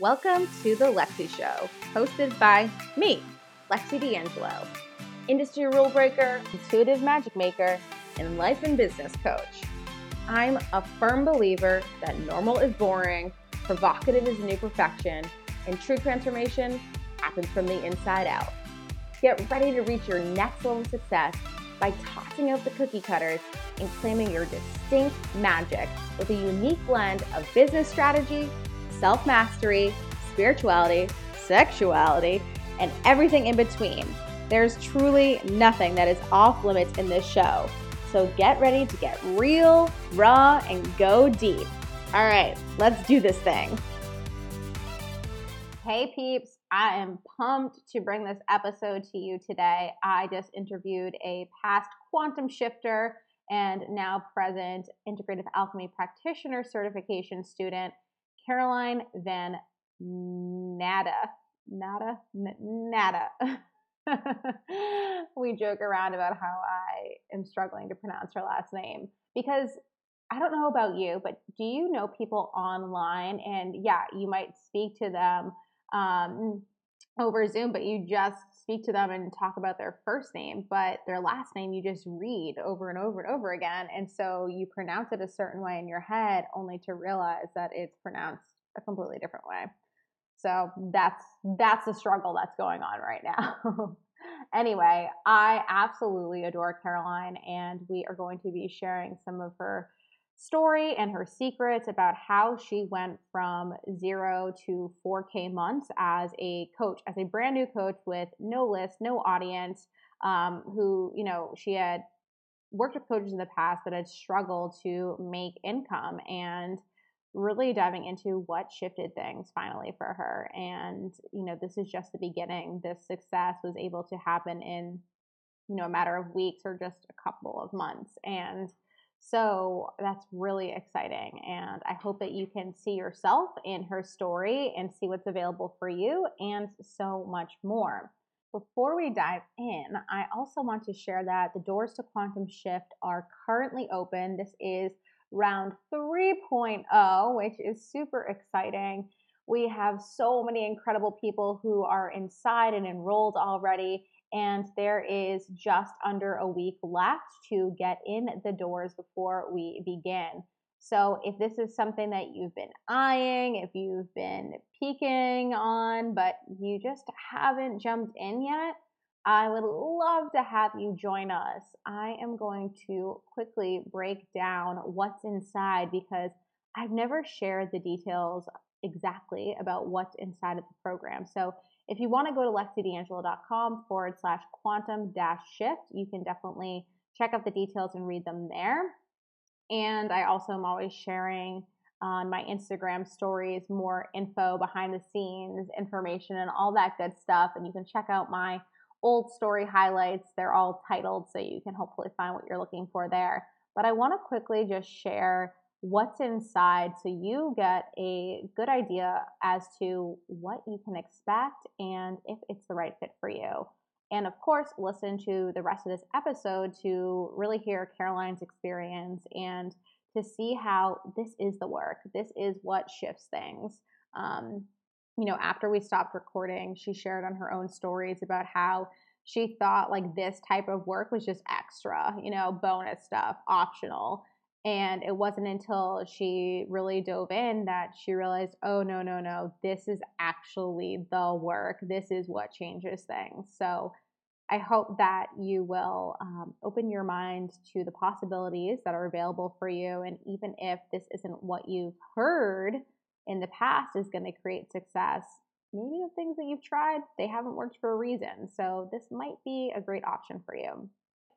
Welcome to The Lexi Show, hosted by me, Lexi D'Angelo, industry rule breaker, intuitive magic maker, and life and business coach. I'm a firm believer that normal is boring, provocative is the new perfection, and true transformation happens from the inside out. Get ready to reach your next level of success by tossing out the cookie cutters and claiming your distinct magic with a unique blend of business strategy, self-mastery, spirituality, sexuality, and everything in between. There's truly nothing that is off limits in this show. So get ready to get real, raw, and go deep. All right, let's do this thing. Hey peeps, I am pumped to bring this episode to you today. I just interviewed a past Quantum Shifter and now present Integrative Alchemy Practitioner Certification student, Caroline Vanatta. We joke around about how I am struggling to pronounce her last name because I don't know about you, but do you know people online? And yeah, you might speak to them over Zoom, but you just speak to them and talk about their first name, but their last name you just read over and over and over again. And so you pronounce it a certain way in your head only to realize that it's pronounced a completely different way. So that's the struggle that's going on right now. Anyway, I absolutely adore Caroline, and we are going to be sharing some of her story and her secrets about how she went from 0 to 4K months as a coach, as a brand new coach with no list, no audience, who, you know, she had worked with coaches in the past that had struggled to make income, and really diving into what shifted things finally for her. And, you know, this is just the beginning. This success was able to happen in, you know, a matter of weeks or just a couple of months. And so that's really exciting. And I hope that you can see yourself in her story and see what's available for you and so much more. Before we dive in, I also want to share that the doors to Quantum Shift are currently open. This is round 3.0, which is super exciting. We have so many incredible people who are inside and enrolled already, and there is just under a week left to get in the doors before we begin. So if this is something that you've been eyeing, if you've been peeking on, but you just haven't jumped in yet, I would love to have you join us. I am going to quickly break down what's inside because I've never shared the details exactly about what's inside of the program. So if you want to go to lexidangelo.com/quantum-shift, you can definitely check out the details and read them there. And I also am always sharing on my Instagram stories more info, behind the scenes information, and all that good stuff. And you can check out my old story highlights. They're all titled, so you can hopefully find what you're looking for there. But I want to quickly just share what's inside so you get a good idea as to what you can expect and if it's the right fit for you. And of course, listen to the rest of this episode to really hear Caroline's experience and to see how this is the work. This is what shifts things. You know, after we stopped recording, she shared on her own stories about how she thought like this type of work was just extra, you know, bonus stuff, optional. And it wasn't until she really dove in that she realized, oh, no, this is actually the work. This is what changes things. So I hope that you will open your mind to the possibilities that are available for you. And even if this isn't what you've heard in the past is going to create success, maybe the things that you've tried, they haven't worked for a reason. So this might be a great option for you.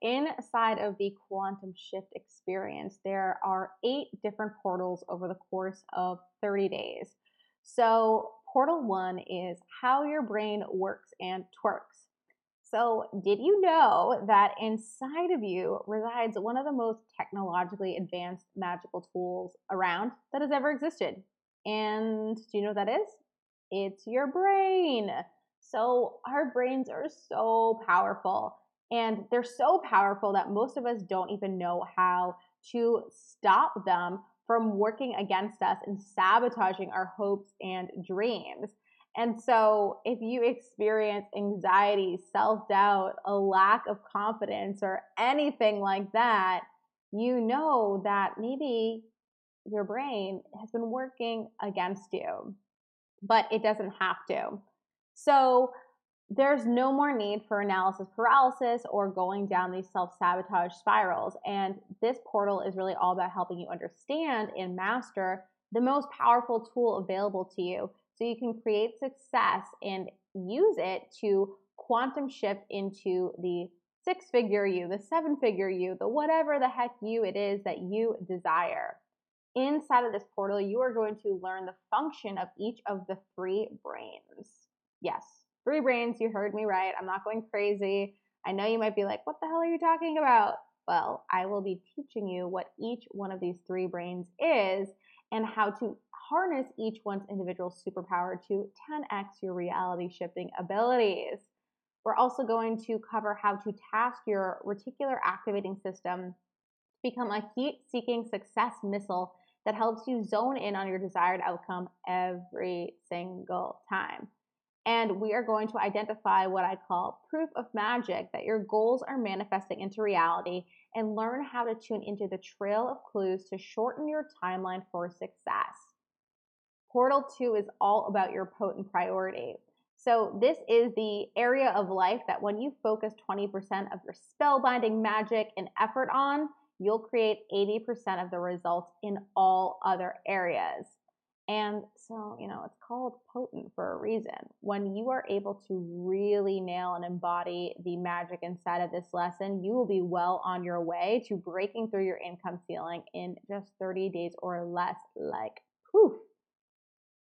Inside of the Quantum Shift experience, there are 8 different portals over the course of 30 days. So portal 1 is how your brain works and twerks. So did you know that inside of you resides one of the most technologically advanced magical tools around that has ever existed? And do you know what that is? It's your brain. So our brains are so powerful, and they're so powerful that most of us don't even know how to stop them from working against us and sabotaging our hopes and dreams. And so if you experience anxiety, self-doubt, a lack of confidence, or anything like that, you know that maybe your brain has been working against you, but it doesn't have to. So there's no more need for analysis paralysis or going down these self-sabotage spirals. And this portal is really all about helping you understand and master the most powerful tool available to you, so you can create success and use it to quantum shift into the 6-figure you, the 7-figure you, the whatever the heck you it is that you desire. Inside of this portal, you are going to learn the function of each of the 3 brains. Yes, 3 brains, you heard me right. I'm not going crazy. I know you might be like, what the hell are you talking about? Well, I will be teaching you what each one of these 3 brains is and how to harness each one's individual superpower to 10x your reality shifting abilities. We're also going to cover how to task your reticular activating system to become a heat-seeking success missile that helps you zone in on your desired outcome every single time. And we are going to identify what I call proof of magic, that your goals are manifesting into reality, and learn how to tune into the trail of clues to shorten your timeline for success. Portal 2 is all about your potent priority. So this is the area of life that when you focus 20% of your spellbinding magic and effort on, you'll create 80% of the results in all other areas. And so, you know, it's called potent for a reason. When you are able to really nail and embody the magic inside of this lesson, you will be well on your way to breaking through your income ceiling in just 30 days or less, like poof.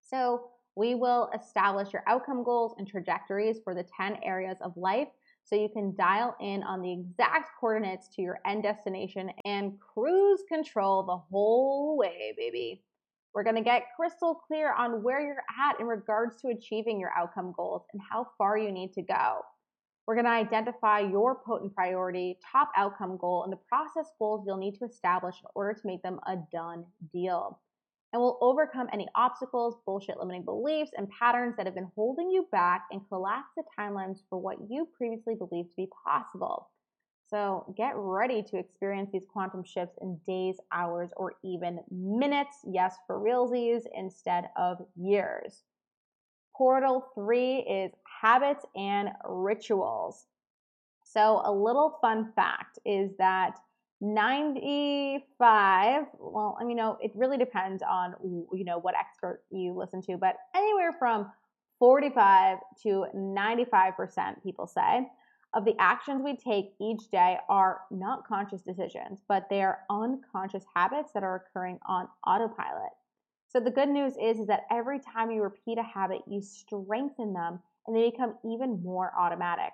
So we will establish your outcome goals and trajectories for the 10 areas of life, so you can dial in on the exact coordinates to your end destination and cruise control the whole way, baby. We're going to get crystal clear on where you're at in regards to achieving your outcome goals and how far you need to go. We're going to identify your potent priority, top outcome goal, and the process goals you'll need to establish in order to make them a done deal. And we'll overcome any obstacles, bullshit limiting beliefs, and patterns that have been holding you back and collapse the timelines for what you previously believed to be possible. So get ready to experience these quantum shifts in days, hours, or even minutes. Yes, for realsies, instead of years. Portal 3 is habits and rituals. So a little fun fact is that 95, well, I mean, no, it really depends on, you know, what expert you listen to, but anywhere from 45 to 95%, people say, of the actions we take each day are not conscious decisions, but they are unconscious habits that are occurring on autopilot. So the good news is that every time you repeat a habit, you strengthen them and they become even more automatic.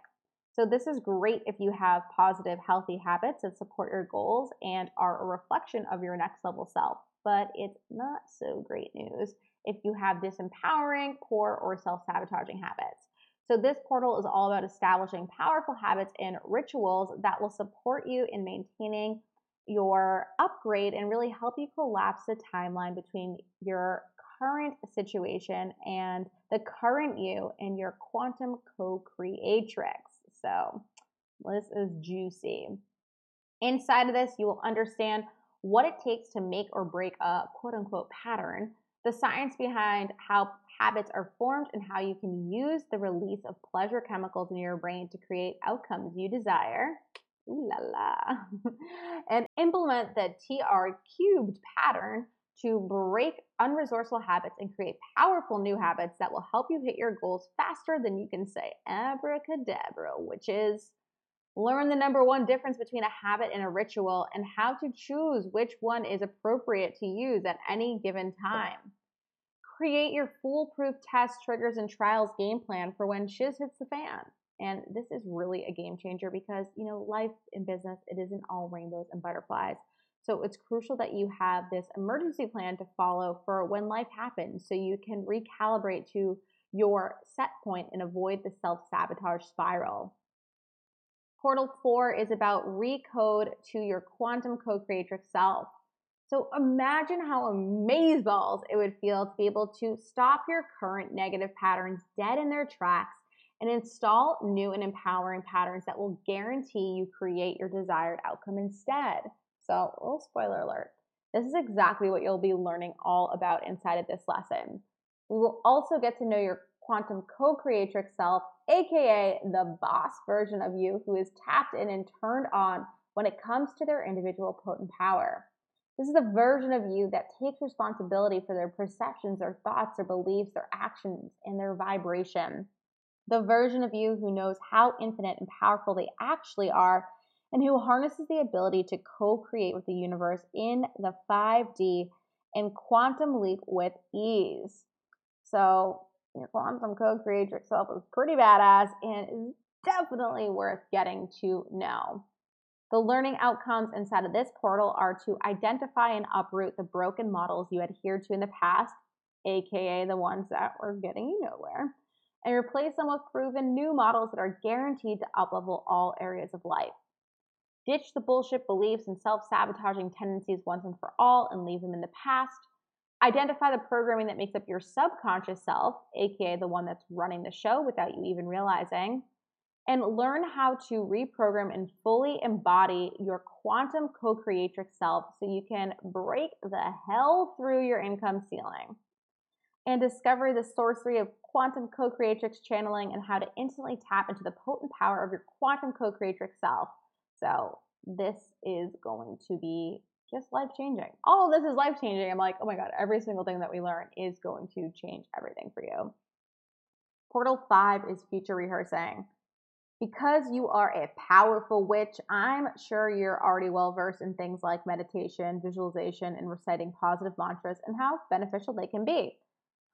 So this is great if you have positive, healthy habits that support your goals and are a reflection of your next level self. But it's not so great news if you have disempowering, poor, or self-sabotaging habits. So this portal is all about establishing powerful habits and rituals that will support you in maintaining your upgrade and really help you collapse the timeline between your current situation and the current you and your quantum co-creatrix. So this is juicy. Inside of this, you will understand what it takes to make or break a quote-unquote pattern, the science behind how habits are formed, and how you can use the release of pleasure chemicals in your brain to create outcomes you desire. Ooh la la. And implement the TR cubed pattern to break unresourceful habits and create powerful new habits that will help you hit your goals faster than you can say abracadabra, which is learn the #1 difference between a habit and a ritual and how to choose which one is appropriate to use at any given time. Create your foolproof test, triggers, and trials game plan for when shiz hits the fan. And this is really a game changer because, you know, life and business, it isn't all rainbows and butterflies. So it's crucial that you have this emergency plan to follow for when life happens, so you can recalibrate to your set point and avoid the self-sabotage spiral. Portal 4 is about recode to your quantum co-creatrix self. So imagine how amazeballs it would feel to be able to stop your current negative patterns dead in their tracks and install new and empowering patterns that will guarantee you create your desired outcome instead. So, a little spoiler alert. This is exactly what you'll be learning all about inside of this lesson. We will also get to know your quantum co-creatrix self, aka the boss version of you who is tapped in and turned on when it comes to their individual potent power. This is the version of you that takes responsibility for their perceptions, their thoughts, their beliefs, their actions, and their vibration. The version of you who knows how infinite and powerful they actually are and who harnesses the ability to co-create with the universe in the 5D and quantum leap with ease. So your quantum co-creatrix self is pretty badass and is definitely worth getting to know. The learning outcomes inside of this portal are to identify and uproot the broken models you adhered to in the past, aka the ones that were getting you nowhere, and replace them with proven new models that are guaranteed to uplevel all areas of life. Ditch the bullshit beliefs and self-sabotaging tendencies once and for all and leave them in the past. Identify the programming that makes up your subconscious self, aka the one that's running the show without you even realizing. And learn how to reprogram and fully embody your quantum co-creatrix self so you can break the hell through your income ceiling and discover the sorcery of quantum co-creatrix channeling and how to instantly tap into the potent power of your quantum co-creatrix self. So this is going to be just life-changing. All of this is life-changing. I'm like, oh my God, every single thing that we learn is going to change everything for you. Portal 5 is future rehearsing. Because you are a powerful witch, I'm sure you're already well-versed in things like meditation, visualization, and reciting positive mantras and how beneficial they can be.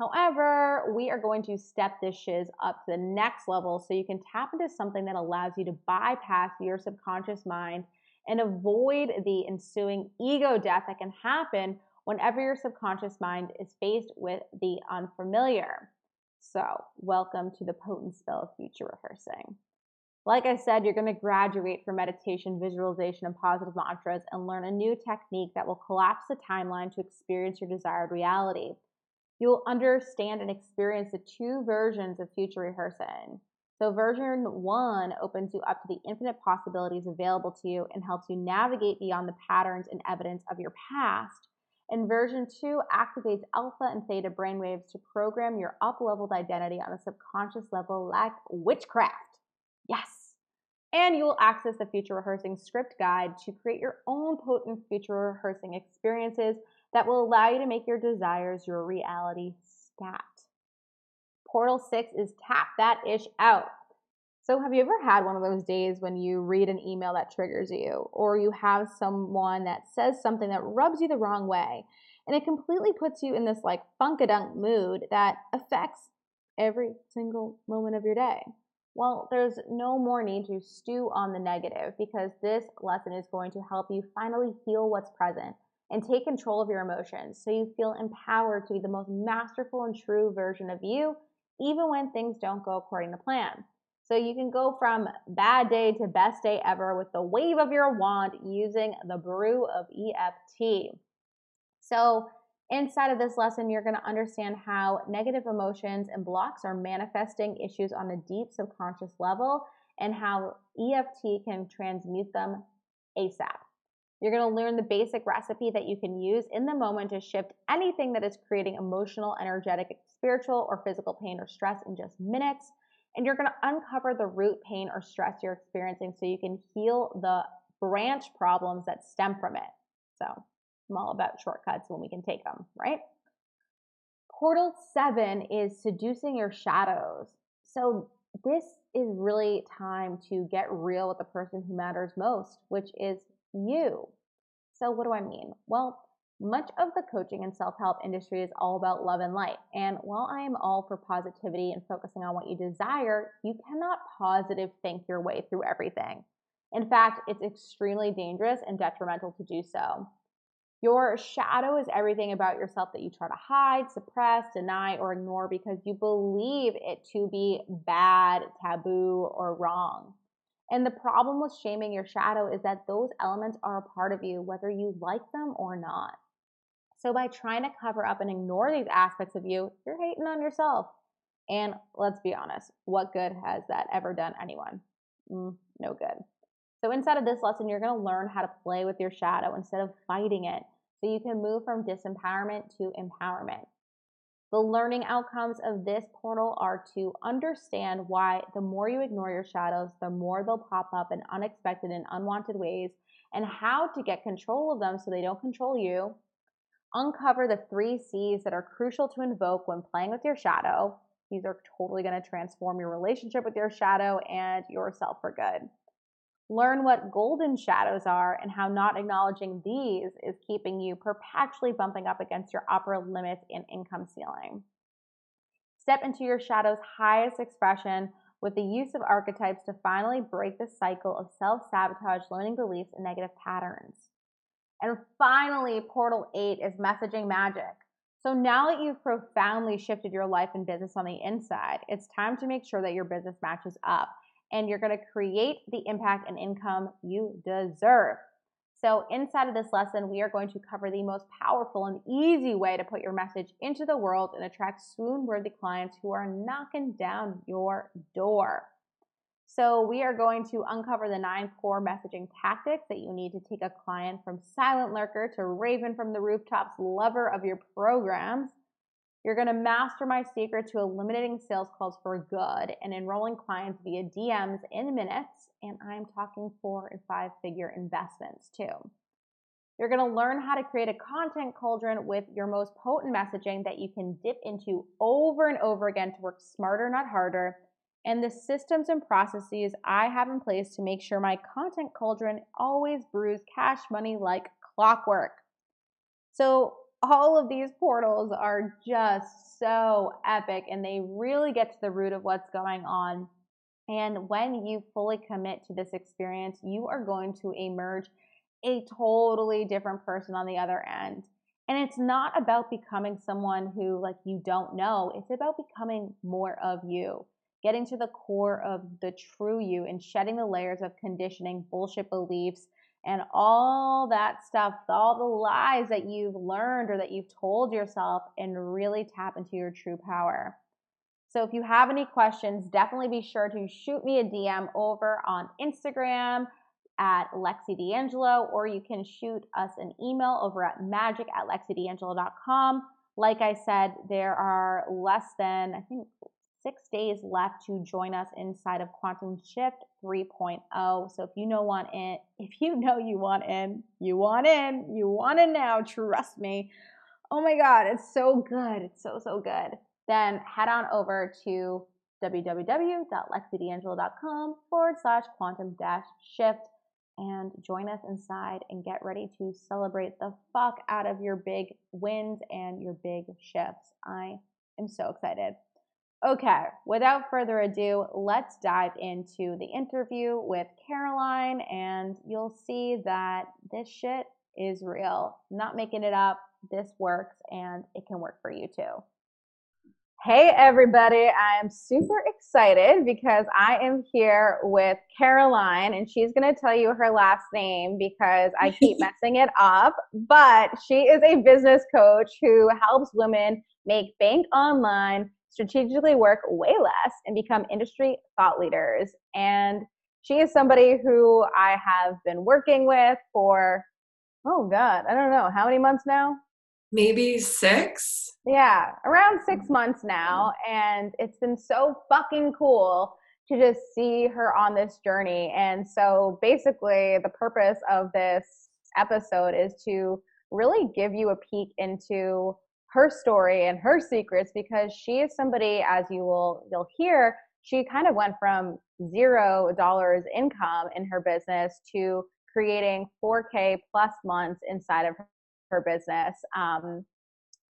However, we are going to step this shiz up to the next level so you can tap into something that allows you to bypass your subconscious mind and avoid the ensuing ego death that can happen whenever your subconscious mind is faced with the unfamiliar. So, welcome to the potent spell of future rehearsing. Like I said, you're going to graduate from meditation, visualization, and positive mantras and learn a new technique that will collapse the timeline to experience your desired reality. You'll understand and experience the two versions of future rehearsing. So version 1 opens you up to the infinite possibilities available to you and helps you navigate beyond the patterns and evidence of your past. And version 2 activates alpha and theta brainwaves to program your up-leveled identity on a subconscious level like witchcraft. Yes. And you will access the future rehearsing script guide to create your own potent future rehearsing experiences that will allow you to make your desires your reality stat. Portal 6 is tap that ish out. So have you ever had one of those days when you read an email that triggers you, or you have someone that says something that rubs you the wrong way, and it completely puts you in this like funk-a-dunk mood that affects every single moment of your day? Well, there's no more need to stew on the negative because this lesson is going to help you finally heal what's present and take control of your emotions so you feel empowered to be the most masterful and true version of you, even when things don't go according to plan. So you can go from bad day to best day ever with the wave of your wand using the brew of EFT. So inside of this lesson, you're going to understand how negative emotions and blocks are manifesting issues on a deep subconscious level and how EFT can transmute them ASAP. You're going to learn the basic recipe that you can use in the moment to shift anything that is creating emotional, energetic, spiritual, or physical pain or stress in just minutes. And you're going to uncover the root pain or stress you're experiencing so you can heal the branch problems that stem from it. So I'm all about shortcuts when we can take them, right? Portal 7 is seducing your shadows. So this is really time to get real with the person who matters most, which is you. So what do I mean? Well, much of the coaching and self-help industry is all about love and light. And while I am all for positivity and focusing on what you desire, you cannot positive think your way through everything. In fact, it's extremely dangerous and detrimental to do so. Your shadow is everything about yourself that you try to hide, suppress, deny, or ignore because you believe it to be bad, taboo, or wrong. And the problem with shaming your shadow is that those elements are a part of you, whether you like them or not. So by trying to cover up and ignore these aspects of you, you're hating on yourself. And let's be honest, what good has that ever done anyone? No good. So inside of this lesson, you're going to learn how to play with your shadow instead of fighting it, so you can move from disempowerment to empowerment. The learning outcomes of this portal are to understand why the more you ignore your shadows, the more they'll pop up in unexpected and unwanted ways, and how to get control of them so they don't control you. Uncover the 3 C's that are crucial to invoke when playing with your shadow. These are totally going to transform your relationship with your shadow and yourself for good. Learn what golden shadows are and how not acknowledging these is keeping you perpetually bumping up against your upper limits and income ceiling. Step into your shadow's highest expression with the use of archetypes to finally break the cycle of self-sabotage, limiting beliefs, and negative patterns. And finally, Portal 8 is messaging magic. So now that you've profoundly shifted your life and business on the inside, it's time to make sure that your business matches up, and you're going to create the impact and income you deserve. So inside of this lesson, we are going to cover the most powerful and easy way to put your message into the world and attract swoon-worthy clients who are knocking down your door. So we are going to uncover the 9 core messaging tactics that you need to take a client from silent lurker to raven from the rooftops lover of your programs. You're going to master my secret to eliminating sales calls for good and enrolling clients via DMs in minutes. And I'm talking 4- and 5-figure investments too. You're going to learn how to create a content cauldron with your most potent messaging that you can dip into over and over again to work smarter, not harder. And the systems and processes I have in place to make sure my content cauldron always brews cash money like clockwork. So all of these portals are just so epic, and they really get to the root of what's going on. And when you fully commit to this experience, you are going to emerge a totally different person on the other end. And it's not about becoming someone who like you don't know. It's about becoming more of you, getting to the core of the true you and shedding the layers of conditioning, bullshit beliefs, and all that stuff, all the lies that you've learned or that you've told yourself, and really tap into your true power. So if you have any questions, definitely be sure to shoot me a DM over on Instagram at Lexi D'Angelo, or you can shoot us an email over at magic@lexidiangelo.com. Like I said, there are less than, I think, 6 days left to join us inside of Quantum Shift 3.0. So if you know you want in, you want in now, trust me. Oh my God, it's so good. It's so, so good. Then head on over to www.lexidiangelo.com/quantum-shift and join us inside and get ready to celebrate the fuck out of your big wins and your big shifts. I am so excited. Okay, without further ado, let's dive into the interview with Caroline, and you'll see that this shit is real. I'm not making it up. This works, and it can work for you too. Hey everybody, I'm super excited because I am here with Caroline, and she's going to tell you her last name because I keep messing it up, but she is a business coach who helps women make bank online, strategically work way less, and become industry thought leaders. And she is somebody who I have been working with for, oh God, I don't know, how many months now? Maybe 6? Yeah, around 6 months now. And it's been so fucking cool to just see her on this journey. And so basically the purpose of this episode is to really give you a peek into her story and her secrets, because she is somebody, as you'll hear, she kind of went from $0 income in her business to creating 4K plus months inside of her business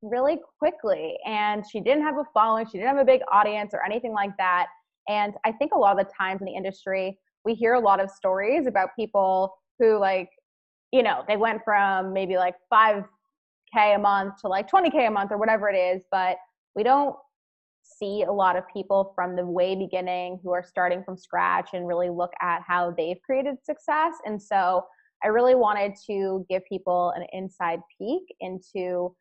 really quickly. And she didn't have a following, she didn't have a big audience or anything like that. And I think a lot of the times in the industry, we hear a lot of stories about people who, like, you know, they went from maybe like 5K a month to like 20K a month or whatever it is, but we don't see a lot of people from the way beginning who are starting from scratch and really look at how they've created success. And so I really wanted to give people an inside peek into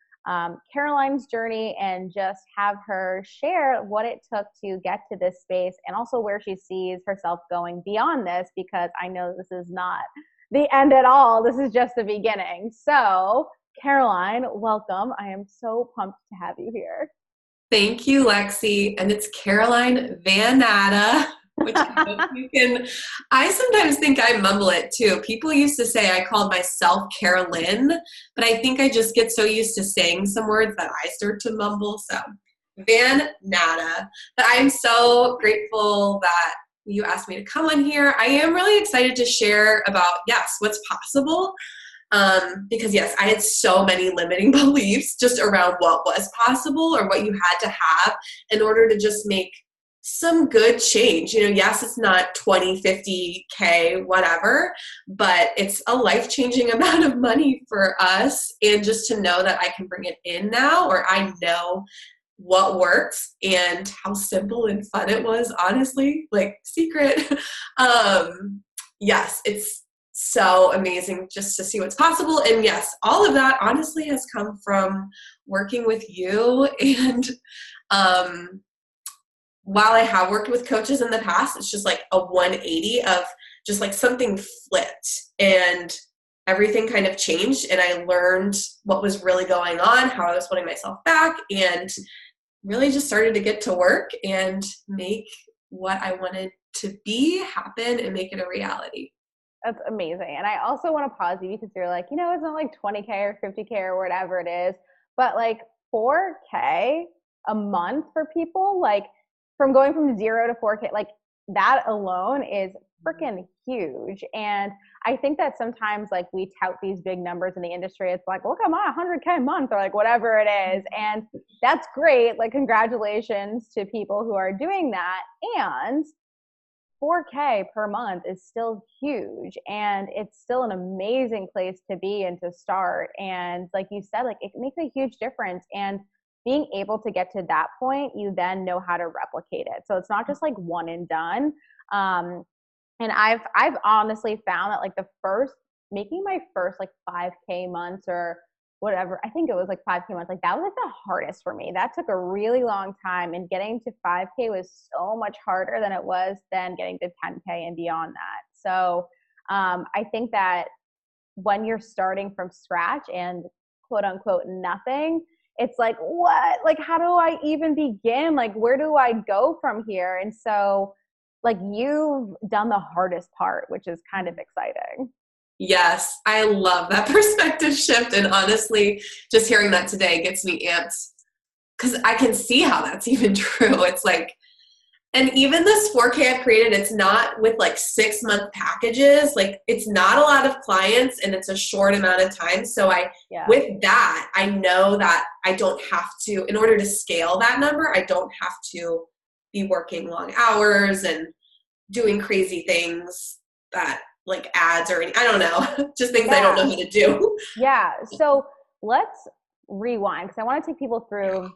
Caroline's journey and just have her share what it took to get to this space and also where she sees herself going beyond this, because I know this is not the end at all. This is just the beginning. So Caroline, welcome. I am so pumped to have you here. Thank you, Lexi. And it's Caroline Vanatta, which you can, I sometimes think I mumble it too. People used to say I called myself Carolyn, but I think I just get so used to saying some words that I start to mumble. So Vanatta. But I'm so grateful that you asked me to come on here. I am really excited to share about, yes, what's possible. Because yes, I had so many limiting beliefs just around what was possible or what you had to have in order to just make some good change. You know, yes, it's not 20, 50K, whatever, but it's a life-changing amount of money for us. And just to know that I can bring it in now, or I know what works and how simple and fun it was, honestly, like secret. Yes, it's so amazing just to see what's possible. And yes, all of that honestly has come from working with you. And while I have worked with coaches in the past, it's just like a 180 of just like something flipped and everything kind of changed. And I learned what was really going on, how I was holding myself back, and really just started to get to work and make what I wanted to be happen and make it a reality. That's amazing. And I also want to pause you because you're like, you know, it's not like 20K or 50K or whatever it is, but like 4K a month for people, like from going from 0 to 4K, like that alone is freaking huge. And I think that sometimes like we tout these big numbers in the industry. It's like, look, I'm on 100K a month or like whatever it is. And that's great. Like congratulations to people who are doing that. And 4K per month is still huge, and it's still an amazing place to be and to start. And like you said, like it makes a huge difference. And being able to get to that point, you then know how to replicate it. So it's not just like one and done. And I've honestly found that like making my first like 5K months or whatever, I think it was like 5K months, like that was like the hardest for me. That took a really long time, and getting to 5K was so much harder than it was than getting to 10K and beyond that. So I think that when you're starting from scratch and quote unquote nothing, it's like, what? Like, how do I even begin? Like, where do I go from here? And so like you've done the hardest part, which is kind of exciting. Yes, I love that perspective shift. And honestly, just hearing that today gets me amped because I can see how that's even true. It's like, and even this 4K I've created, it's not with like 6-month packages. Like it's not a lot of clients and it's a short amount of time. So with that, I know that I don't have to, in order to scale that number, I don't have to be working long hours and doing crazy things that like ads or any, I don't know, just things I don't know how to do. Yeah. So let's rewind because I want to take people through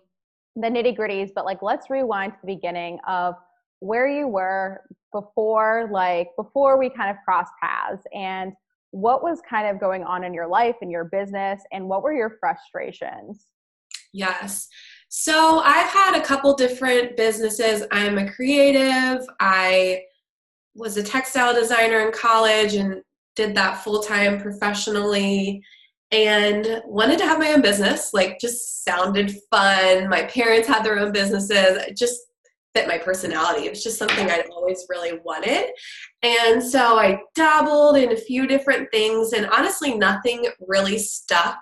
the nitty gritties, but like, let's rewind to the beginning of where you were before we kind of crossed paths, and what was kind of going on in your life and your business, and what were your frustrations? Yes. So I've had a couple different businesses. I'm a creative. I was a textile designer in college and did that full-time professionally and wanted to have my own business. Like just sounded fun. My parents had their own businesses. It just fit my personality. It was just something I'd always really wanted. And so I dabbled in a few different things, and honestly, nothing really stuck.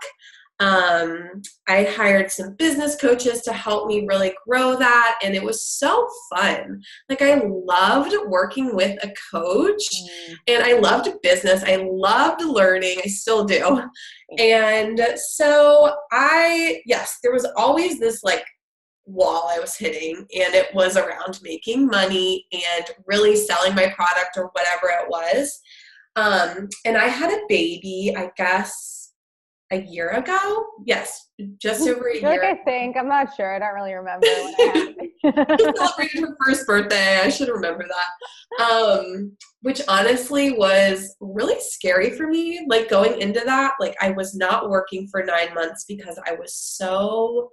I hired some business coaches to help me really grow that. And it was so fun. Like I loved working with a coach, and I loved business. I loved learning. I still do. And so there was always this like wall I was hitting, and it was around making money and really selling my product or whatever it was. And I had a baby, I guess, a year ago? Yes, just over a year. I think. I'm not sure. I don't really remember when I had it. She celebrated her first birthday. I should remember that. Which honestly was really scary for me. Like going into that, like I was not working for 9 months because I was so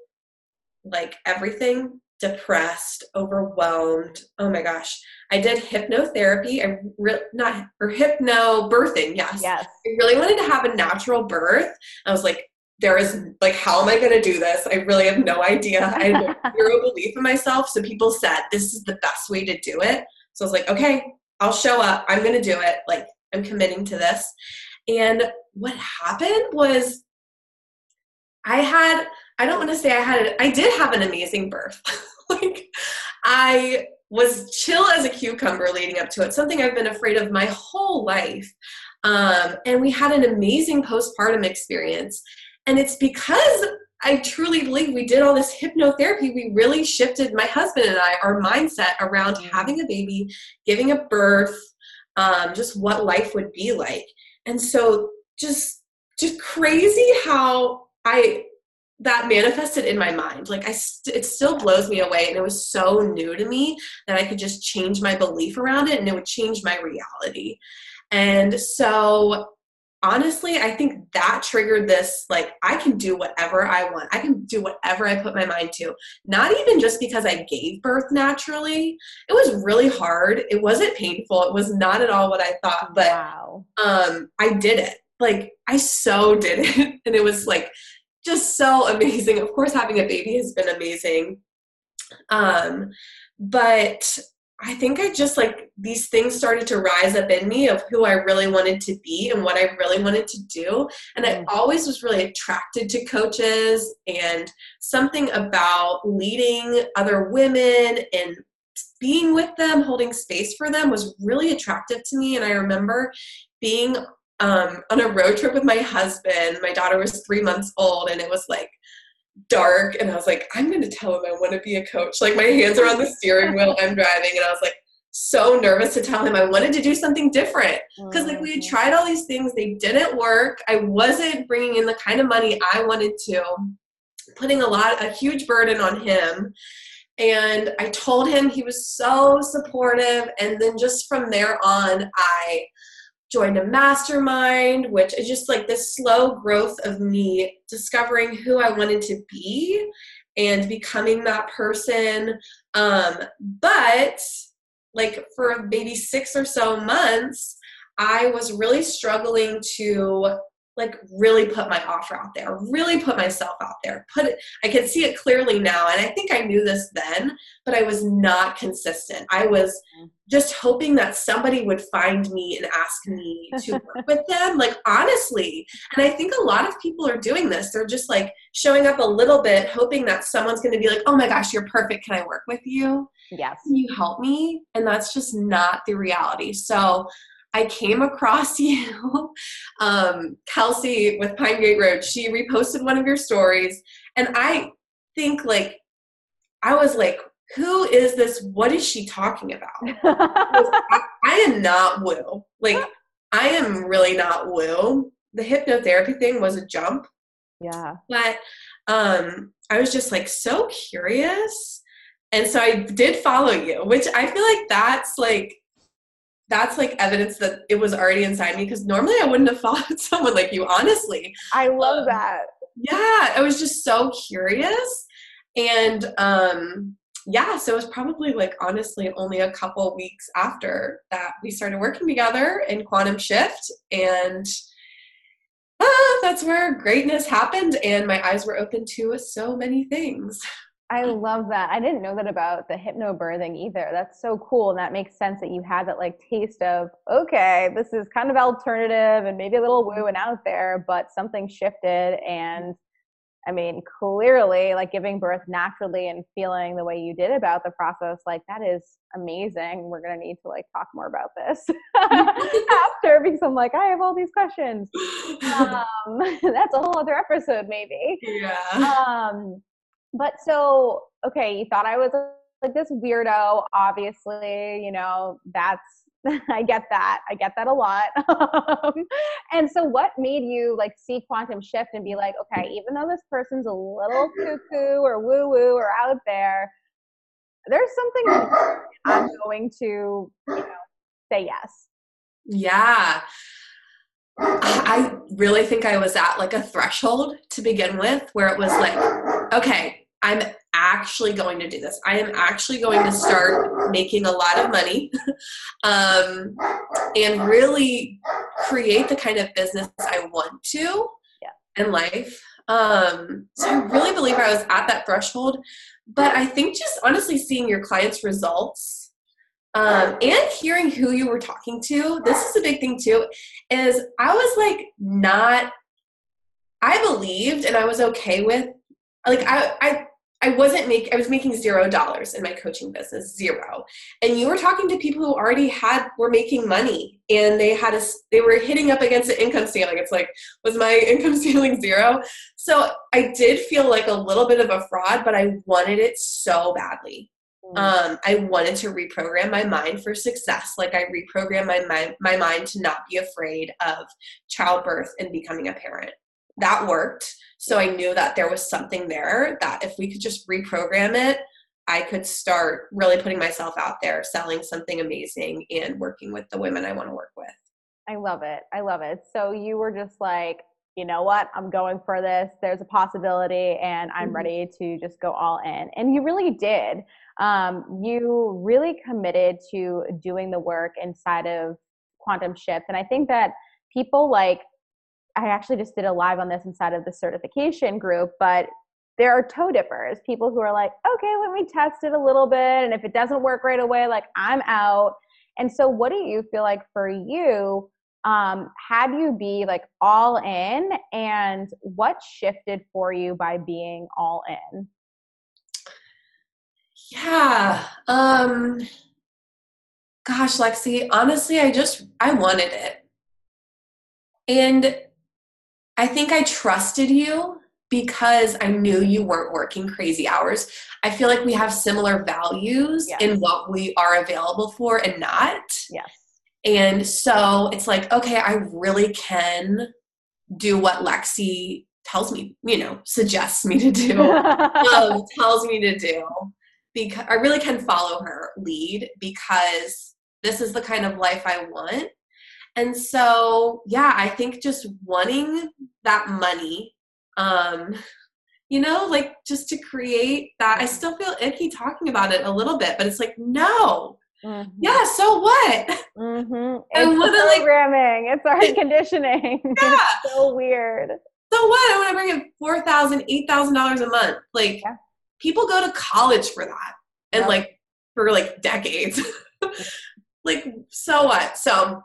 like everything, depressed, overwhelmed. Oh my gosh. I did hypnotherapy. Hypnobirthing. Yes. I really wanted to have a natural birth. I was like, how am I going to do this? I really have no idea. I have zero belief in myself. So people said, this is the best way to do it. So I was like, okay, I'll show up. I'm going to do it. Like I'm committing to this. And what happened was I did have an amazing birth. Like I was chill as a cucumber leading up to it, something I've been afraid of my whole life. And we had an amazing postpartum experience. And it's because I truly believe we did all this hypnotherapy. We really shifted, my husband and I, our mindset around having a baby, giving a birth, just what life would be like. And so just crazy how that manifested in my mind. Like it still blows me away. And it was so new to me that I could just change my belief around it and it would change my reality. And so honestly, I think that triggered this, like, I can do whatever I want. I can do whatever I put my mind to. Not even just because I gave birth naturally. It was really hard. It wasn't painful. It was not at all what I thought, but wow. I did it. Like, I so did it. And it was like, just so amazing. Of course, having a baby has been amazing. But I think I just like these things started to rise up in me of who I really wanted to be and what I really wanted to do. And I always was really attracted to coaches and something about leading other women and being with them, holding space for them was really attractive to me. And I remember being on a road trip with my husband. My daughter was 3 months old and it was like dark. And I was like, I'm going to tell him I want to be a coach. Like my hands are on the steering wheel, I'm driving. And I was like, so nervous to tell him I wanted to do something different. Cause like we had tried all these things. They didn't work. I wasn't bringing in the kind of money I wanted to, putting a huge burden on him. And I told him, he was so supportive. And then just from there on, I joined a mastermind, which is just like this slow growth of me discovering who I wanted to be and becoming that person. But like for maybe 6 or so months, I was really struggling to like really put my offer out there, really put myself out there. I can see it clearly now. And I think I knew this then, but I was not consistent. I was just hoping that somebody would find me and ask me to work with them. Like, honestly. And I think a lot of people are doing this. They're just like showing up a little bit, hoping that someone's going to be like, oh my gosh, you're perfect. Can I work with you? Yes. Can you help me? And that's just not the reality. So I came across you, Kelsey with Pine Gate Road. She reposted one of your stories. And I think like, I was like, who is this? What is she talking about? I am not woo. Like, I am really not woo. The hypnotherapy thing was a jump. Yeah. But I was just like so curious. And so I did follow you, which I feel like that's like evidence that it was already inside me, because normally I wouldn't have followed someone like you, honestly. I love that. Yeah, I was just so curious. And so it was probably like honestly only a couple weeks after that we started working together in Quantum Shift. And that's where greatness happened and my eyes were open to so many things. I love that. I didn't know that about the hypnobirthing either. That's so cool. And that makes sense that you had that like taste of, okay, this is kind of alternative and maybe a little woo and out there, but something shifted. And I mean, clearly like giving birth naturally and feeling the way you did about the process, like that is amazing. We're going to need to like talk more about this after, because I'm like, I have all these questions. That's a whole other episode maybe. Yeah. But so, okay, you thought I was like this weirdo, obviously, you know, I get that a lot. And so what made you like see Quantum Shift and be like, okay, even though this person's a little cuckoo or woo-woo or out there, there's something I'm going to, you know, say yes. Yeah. I really think I was at like a threshold to begin with where it was like, okay, I'm actually going to do this. I am actually going to start making a lot of money and really create the kind of business I want to in life. So I really believe I was at that threshold, but I think just honestly seeing your clients' results and hearing who you were talking to, this is a big thing too, is I was like I believed and I was okay with, like I was making $0 in my coaching business, zero. And you were talking to people who already were making money and they were hitting up against the income ceiling. It's like, was my income ceiling zero? So I did feel like a little bit of a fraud, but I wanted it so badly. I wanted to reprogram my mind for success. Like I reprogrammed my mind to not be afraid of childbirth and becoming a parent. That worked. So I knew that there was something there that if we could just reprogram it, I could start really putting myself out there, selling something amazing and working with the women I want to work with. I love it. I love it. So you were just like, you know what? I'm going for this. There's a possibility and I'm ready to just go all in. And you really did. You really committed to doing the work inside of Quantum Shift. And I think that people like, I actually just did a live on this inside of the certification group, but there are toe dippers, people who are like, okay, let me test it a little bit. And if it doesn't work right away, like I'm out. And so what do you feel like for you, had you be like all in and what shifted for you by being all in? Yeah. Gosh, Lexi, honestly, I wanted it. And I think I trusted you because I knew you weren't working crazy hours. I feel like we have similar values in what we are available for and not. Yes. And so it's like, okay, I really can do what Lexi tells me, you know, suggests me to do, tells me to do. Because I really can follow her lead because this is the kind of life I want. And so, yeah, I think just wanting that money, you know, like just to create that, I still feel icky talking about it a little bit, but it's like, no, yeah, so what? It's the programming, like, it's our conditioning. Yeah. It's so weird. So what? I want to bring in $4,000, $8,000 a month. Like people go to college for that and like for like decades. Like, so what? So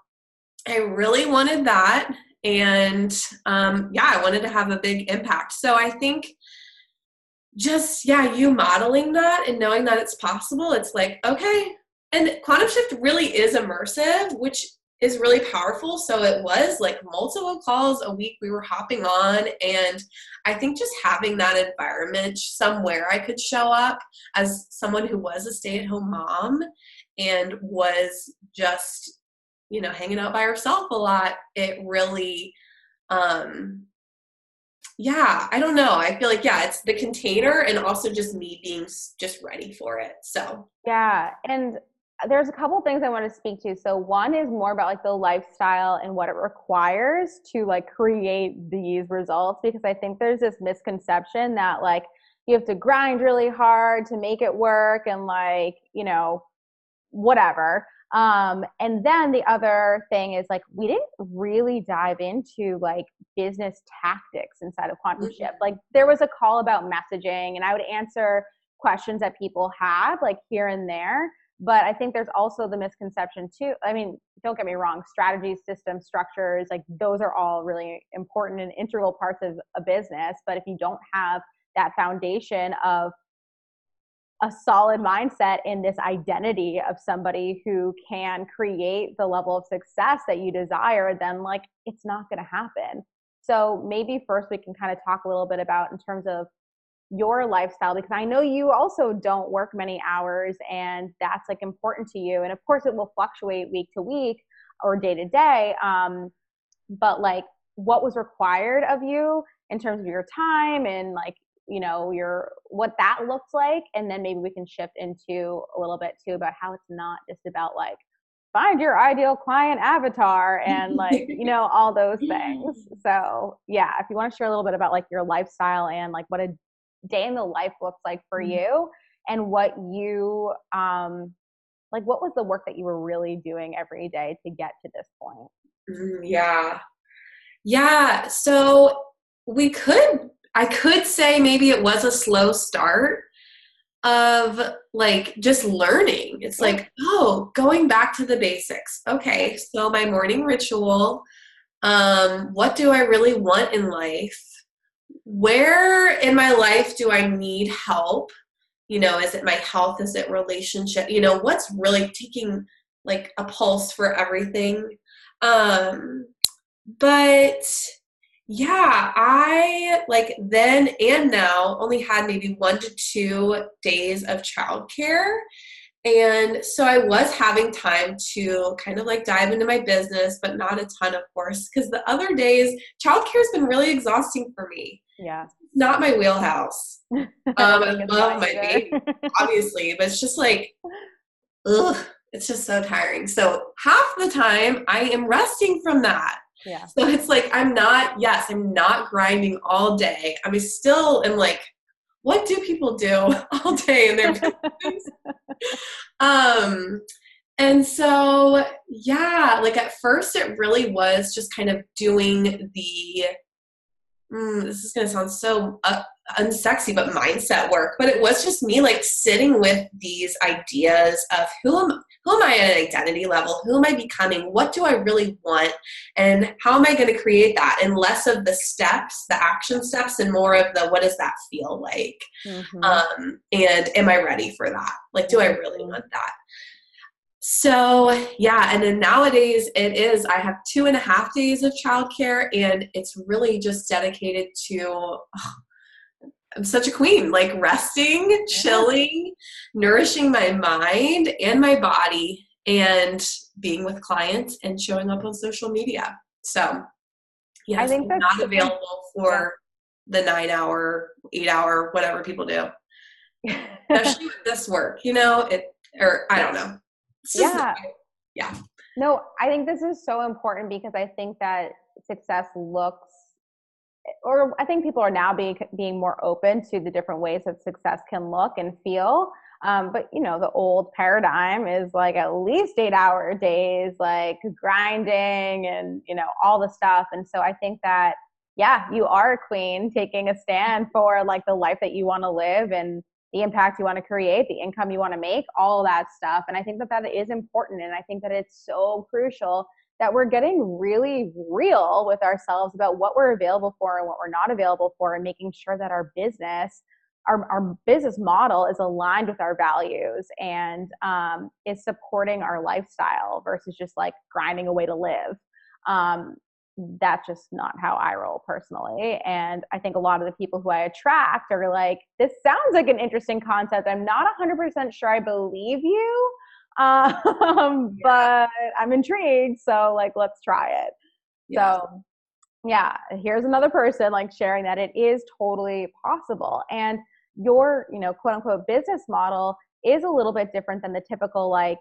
I really wanted that. And, yeah, I wanted to have a big impact. So I think just, yeah, you modeling that and knowing that it's possible, it's like, okay. And Quantum Shift really is immersive, which is really powerful. So it was like multiple calls a week we were hopping on. And I think just having that environment somewhere I could show up as someone who was a stay-at-home mom and was just, you know, hanging out by herself a lot, it really, yeah, I don't know. I feel like, yeah, it's the container and also just me being just ready for it. So, yeah. And there's a couple of things I want to speak to. So one is more about like the lifestyle and what it requires to like create these results, because I think there's this misconception that like you have to grind really hard to make it work and like, you know, whatever. And then the other thing is like, we didn't really dive into like business tactics inside of Quantum Shift. Like there was a call about messaging and I would answer questions that people had like here and there. But I think there's also the misconception too. I mean, don't get me wrong, strategies, systems, structures, like those are all really important and integral parts of a business. But if you don't have that foundation of a solid mindset in this identity of somebody who can create the level of success that you desire, then like it's not going to happen. So maybe first we can kind of talk a little bit about in terms of your lifestyle, because I know you also don't work many hours and that's like important to you. And of course it will fluctuate week to week or day to day. But like what was required of you in terms of your time and like you know, what that looks like. And then maybe we can shift into a little bit too about how it's not just about like, find your ideal client avatar and like, you know, all those things. So yeah, if you want to share a little bit about like your lifestyle and like what a day in the life looks like for you and what you, like what was the work that you were really doing every day to get to this point? Yeah. So I could say maybe it was a slow start of like just learning. It's like, oh, going back to the basics. Okay. So my morning ritual, what do I really want in life? Where in my life do I need help? You know, is it my health? Is it relationship? You know, what's really taking like a pulse for everything? But yeah, I like then and now only had maybe 1 to 2 days of childcare. And so I was having time to kind of like dive into my business, but not a ton, of course, because the other days childcare has been really exhausting for me. Yeah. Not my wheelhouse. I love my baby, obviously, but it's just like, ugh, it's just so tiring. So half the time I am resting from that. Yeah. So it's like, I'm not grinding all day. I mean, still am like, what do people do all day in their business? And so, yeah, like at first it really was just kind of doing the, this is going to sound so unsexy, but mindset work. But it was just me like sitting with these ideas of who am I at an identity level? Who am I becoming? What do I really want? And how am I going to create that? And less of the steps, the action steps, and more of the, what does that feel like? Mm-hmm. And am I ready for that? Like, do I really want that? So yeah. And then nowadays it is, I have 2.5 days of childcare, and it's really just dedicated to, I'm such a queen, like resting, chilling, nourishing my mind and my body, and being with clients and showing up on social media. So yeah, I think that's not available for the 9 hour, 8 hour, whatever people do, especially with this work, you know, I don't know. Yeah. No, I think this is so important, because I think that success looks, or I think people are now being more open to the different ways that success can look and feel. But you know, the old paradigm is like at least 8 hour days, like grinding and, you know, all the stuff. And so I think that, yeah, you are a queen taking a stand for like the life that you want to live and the impact you want to create, the income you want to make, all that stuff. And I think that that is important. And I think that it's so crucial that we're getting really real with ourselves about what we're available for and what we're not available for, and making sure that our business, our business model is aligned with our values and is supporting our lifestyle versus just like grinding a way to live. That's just not how I roll personally. And I think a lot of the people who I attract are like, this sounds like an interesting concept. I'm not 100% sure I believe you, but I'm intrigued. So like, let's try it. Yeah. So yeah, here's another person like sharing that it is totally possible. And your, you know, quote unquote business model is a little bit different than the typical, like,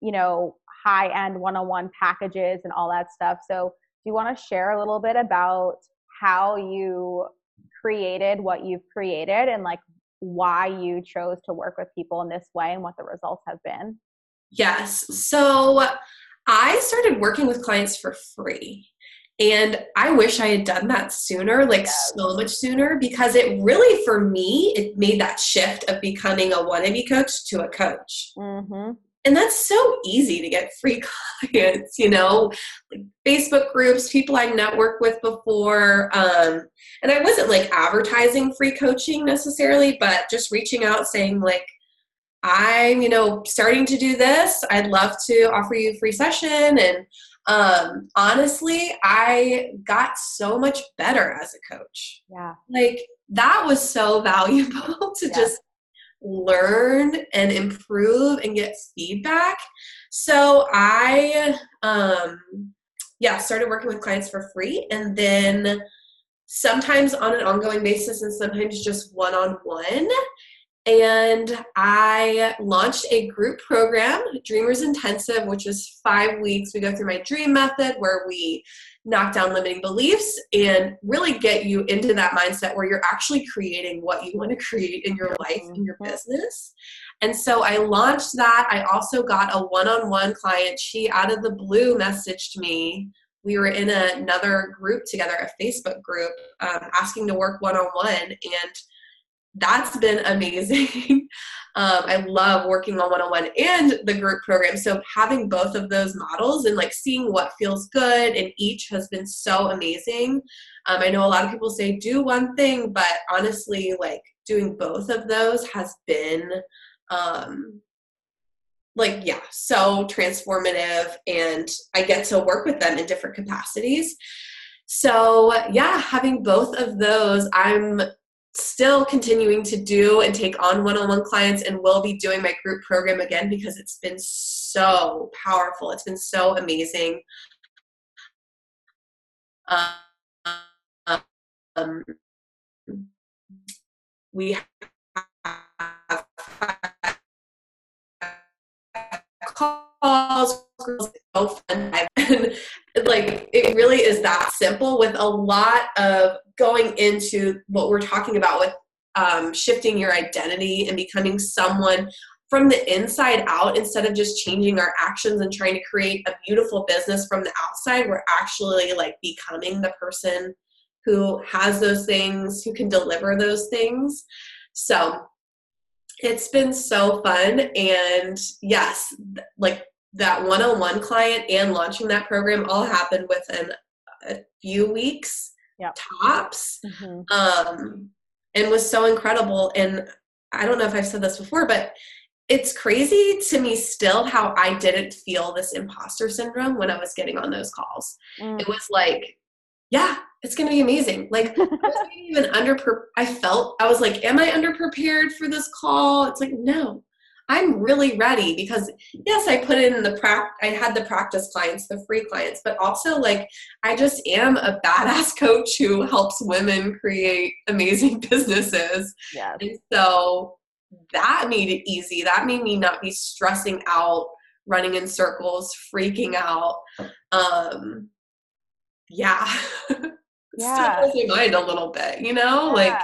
you know, high-end one-on-one packages and all that stuff. So do you want to share a little bit about how you created what you've created and like why you chose to work with people in this way and what the results have been? Yes. So I started working with clients for free, and I wish I had done that sooner, like so much sooner, because it really, for me, it made that shift of becoming a wannabe coach to a coach. Mm-hmm. And that's so easy to get free clients, you know, like Facebook groups, people I networked with before. And I wasn't like advertising free coaching necessarily, but just reaching out saying like, I'm, you know, starting to do this. I'd love to offer you a free session. And honestly, I got so much better as a coach. Yeah. Like that was so valuable to just learn and improve and get feedback. So I started working with clients for free, and then sometimes on an ongoing basis and sometimes just one-on-one. And I launched a group program, Dreamers Intensive, which is 5 weeks. We go through my dream method where we knock down limiting beliefs and really get you into that mindset where you're actually creating what you want to create in your life and your business. And so I launched that. I also got a one-on-one client. She out of the blue messaged me. We were in another group together, a Facebook group, asking to work one-on-one, and that's been amazing. I love working on one-on-one and the group program. So having both of those models and like seeing what feels good in each has been so amazing. I know a lot of people say do one thing, but honestly, like doing both of those has been so transformative, and I get to work with them in different capacities. So yeah, having both of those, I'm still continuing to do and take on one-on-one clients, and will be doing my group program again because it's been so powerful. It's been so amazing. We have calls, and like it really is that simple, with a lot of going into what we're talking about with shifting your identity and becoming someone from the inside out, instead of just changing our actions and trying to create a beautiful business from the outside. We're actually like becoming the person who has those things, who can deliver those things. So it's been so fun. And yes, like that one-on-one client and launching that program all happened within a few weeks, yep, tops, and was so incredible. And I don't know if I've said this before, but it's crazy to me still how I didn't feel this imposter syndrome when I was getting on those calls. It was like, yeah, it's going to be amazing. Like I was like, am I underprepared for this call? It's like, no, I'm really ready, because yes, I put in I had the practice clients, the free clients, but also like I just am a badass coach who helps women create amazing businesses. Yes. And so that made it easy. That made me not be stressing out, running in circles, freaking out. Still blows my mind a little bit, you know, like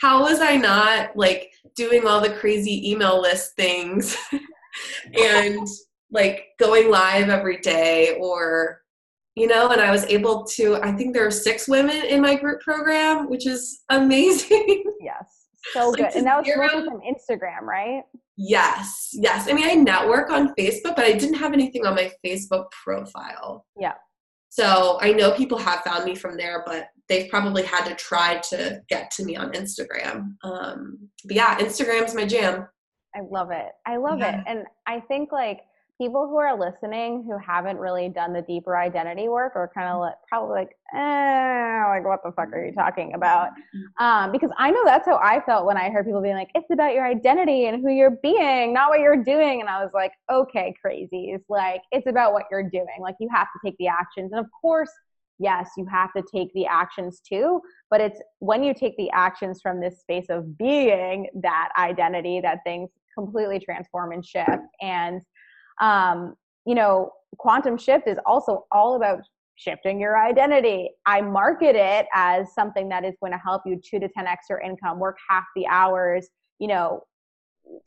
how was I not like doing all the crazy email list things and like going live every day, or, you know, and I was able to, I think there are 6 women in my group program, which is amazing. Yes. So good. And that was working from Instagram, right? Yes. Yes. I mean, I network on Facebook, but I didn't have anything on my Facebook profile. Yeah. So I know people have found me from there, but they've probably had to try to get to me on Instagram. But yeah, Instagram's my jam. I love it. I love it. And I think like people who are listening who haven't really done the deeper identity work are kind of like, what the fuck are you talking about? Because I know that's how I felt when I heard people being like, it's about your identity and who you're being, not what you're doing. And I was like, okay, crazy. It's like, it's about what you're doing. Like you have to take the actions. And of course, yes, you have to take the actions too, but it's when you take the actions from this space of being that identity, that things completely transform and shift. And, you know, Quantum Shift is also all about shifting your identity. I market it as something that is going to help you 2 to 10x your income, work half the hours, you know,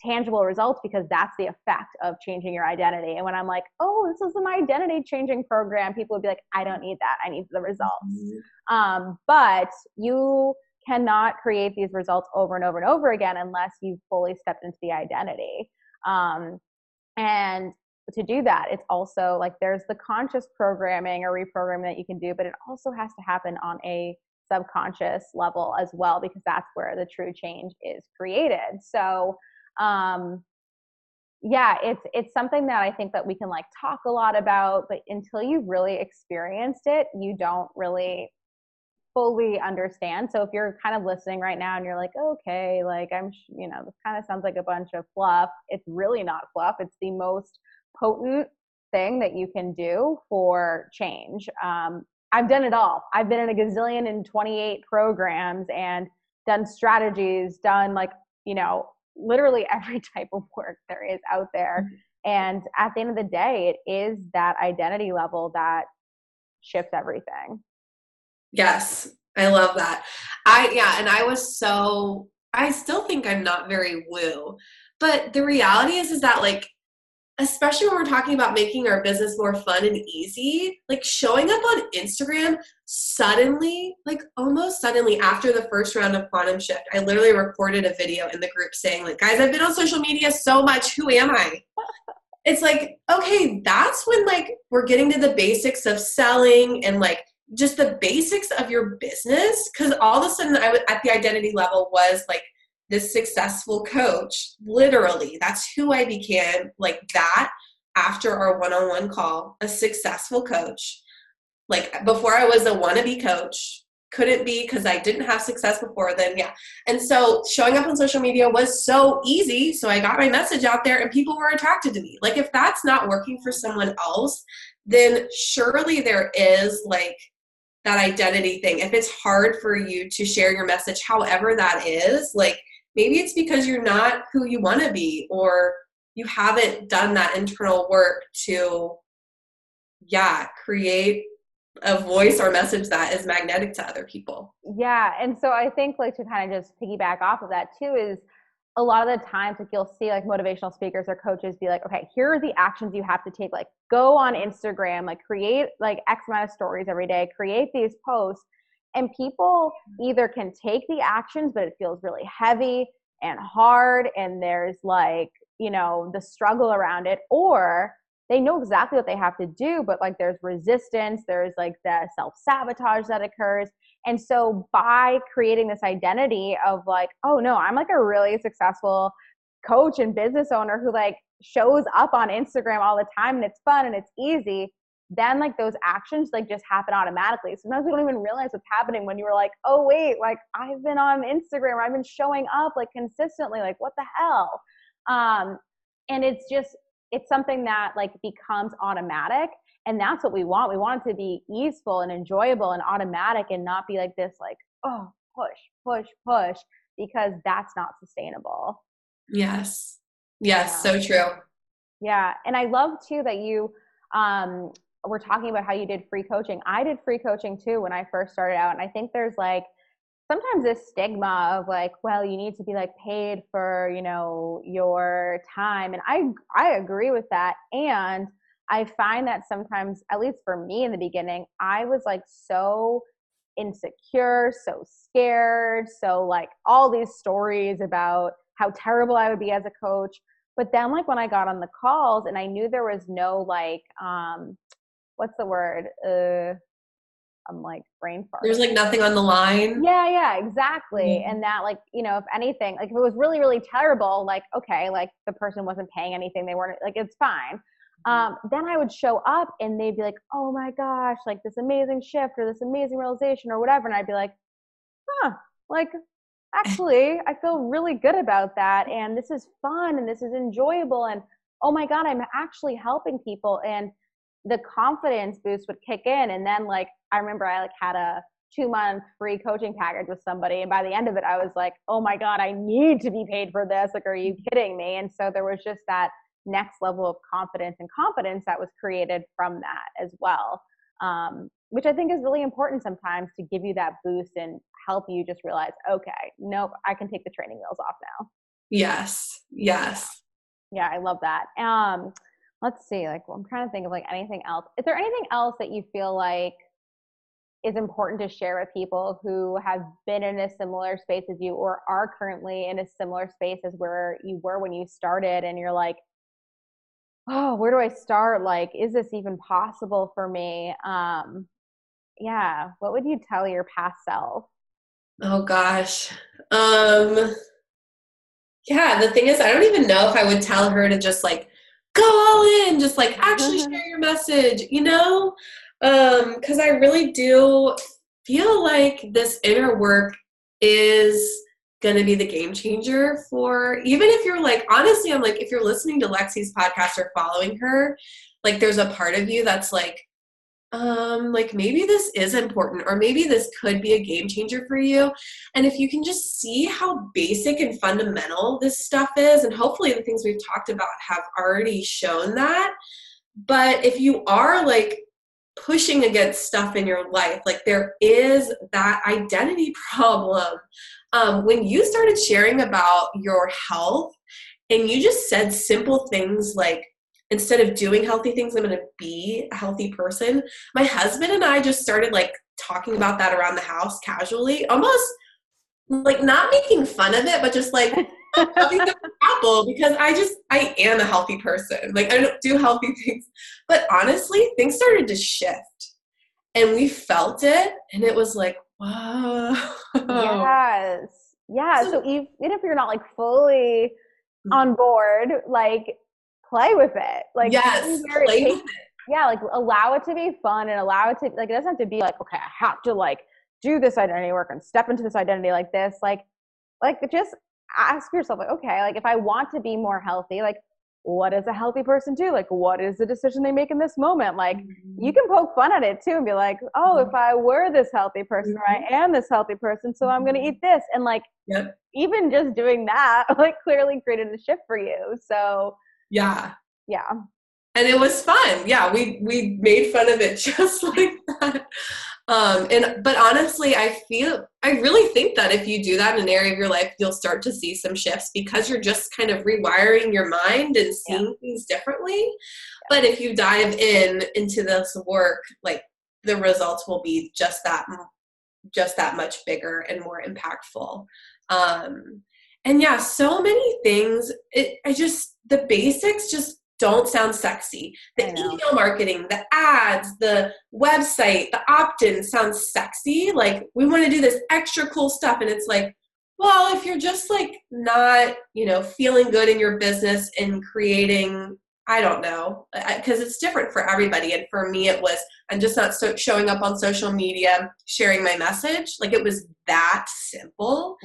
tangible results, because that's the effect of changing your identity. And when I'm like, oh, this is an identity changing program, people would be like, I don't need that. I need the results. But you cannot create these results over and over and over again unless you fully stepped into the identity. And to do that, it's also like there's the conscious programming or reprogramming that you can do, but it also has to happen on a subconscious level as well, because that's where the true change is created. So, it's something that I think that we can like talk a lot about, but until you've really experienced it, you don't really fully understand. So if you're kind of listening right now and you're like, okay, like I'm, you know, this kind of sounds like a bunch of fluff. It's really not fluff. It's the most potent thing that you can do for change. I've done it all. I've been in a gazillion and 28 programs and done strategies, done like, you know, literally every type of work there is out there. And at the end of the day, it is that identity level that shifts everything. Yes. I love that. I still think I'm not very woo, but the reality is that like, especially when we're talking about making our business more fun and easy, like showing up on Instagram suddenly, like almost suddenly after the first round of Quantum Shift, I literally recorded a video in the group saying like, guys, I've been on social media so much. Who am I? It's like, okay, that's when like we're getting to the basics of selling and like just the basics of your business. Cause all of a sudden I was at the identity level was like, this successful coach, literally, that's who I became like that after our one-on-one call, a successful coach. Like before I was a wannabe coach, couldn't be because I didn't have success before then. Yeah. And so showing up on social media was so easy. So I got my message out there and people were attracted to me. Like if that's not working for someone else, then surely there is like that identity thing. If it's hard for you to share your message, however that is, like, maybe it's because you're not who you want to be, or you haven't done that internal work to, create a voice or message that is magnetic to other people. Yeah. And so I think like to kind of just piggyback off of that too is a lot of the times like you'll see like motivational speakers or coaches be like, okay, here are the actions you have to take. Like go on Instagram, like create like X amount of stories every day, create these posts. And people either can take the actions, but it feels really heavy and hard, and there's like, you know, the struggle around it, or they know exactly what they have to do, but like there's resistance, there's like the self-sabotage that occurs. And so by creating this identity of like, oh no, I'm like a really successful coach and business owner who like shows up on Instagram all the time and it's fun and it's easy, then like those actions like just happen automatically. Sometimes we don't even realize what's happening when you were like, oh wait, like I've been on Instagram, or I've been showing up like consistently, like what the hell? And it's just, it's something that like becomes automatic. And that's what we want. We want it to be easeful and enjoyable and automatic and not be like this, like, oh, push, because that's not sustainable. Yes. Yeah. So true. Yeah. And I love too that you were talking about how you did free coaching. I did free coaching too when I first started out. And I think there's like sometimes this stigma of like, well, you need to be like paid for, you know, your time. And I agree with that. And I find that sometimes, at least for me in the beginning, I was like so insecure, so scared, so like all these stories about how terrible I would be as a coach. But then like when I got on the calls and I knew there was no like, what's the word? I'm like brain fart. There's like nothing on the line. Yeah, exactly. Mm-hmm. And that like, you know, if anything, like if it was really, really terrible, like, okay, like the person wasn't paying anything. They weren't like, it's fine. Then I would show up and they'd be like, oh my gosh, like this amazing shift or this amazing realization or whatever. And I'd be like, huh, like actually I feel really good about that. And this is fun and this is enjoyable. And oh my God, I'm actually helping people. And the confidence boost would kick in. And then like, I remember I like had a 2-month free coaching package with somebody. And by the end of it, I was like, oh my God, I need to be paid for this. Like, are you kidding me? And so there was just that next level of confidence and competence that was created from that as well, which I think is really important sometimes to give you that boost and help you just realize, okay, nope, I can take the training wheels off now. Yes. Yeah, I love that. Let's see, like I'm trying to think of like anything else. Is there anything else that you feel like is important to share with people who have been in a similar space as you or are currently in a similar space as where you were when you started and you're like, oh, where do I start? Like, is this even possible for me? What would you tell your past self? Oh gosh. The thing is, I don't even know if I would tell her to just like go all in, just like actually share your message, you know? Cause I really do feel like this inner work is going to be the game changer for, even if you're like, honestly, I'm like, if you're listening to Lexi's podcast or following her, like there's a part of you that's like, like maybe this is important, or maybe this could be a game changer for you. And if you can just see how basic and fundamental this stuff is, and hopefully the things we've talked about have already shown that, but if you are like pushing against stuff in your life, like there is that identity problem. When you started sharing about your health and you just said simple things like, instead of doing healthy things, I'm going to be a healthy person. My husband and I just started like talking about that around the house casually, almost like not making fun of it, but just like apple, because I am a healthy person. Like I don't do healthy things, but honestly, things started to shift and we felt it. And it was like, whoa. Yes. Yeah. So even if you're not like fully on board, like, play with it. Like, yes, play with it. Yeah, like allow it to be fun and allow it to, like, it doesn't have to be like, okay, I have to like do this identity work and step into this identity like this. Like just ask yourself, like, okay, like if I want to be more healthy, like what does a healthy person do? Like what is the decision they make in this moment? Like you can poke fun at it too and be like, oh, if I were this healthy person, or I am this healthy person, so I'm going to eat this. And like even just doing that, like clearly created a shift for you. So yeah. Yeah. And it was fun. Yeah. We made fun of it just like that. But honestly, I really think that if you do that in an area of your life, you'll start to see some shifts because you're just kind of rewiring your mind and seeing things differently. But if you dive into this work, like the results will be just that much bigger and more impactful. And yeah, so many things. The basics just don't sound sexy. The email marketing, the ads, the website, the opt-in sounds sexy. Like we want to do this extra cool stuff. And it's like, well, if you're just like not, feeling good in your business and creating, I don't know, because it's different for everybody. And for me, it was, I'm just not showing up on social media, sharing my message. Like it was that simple.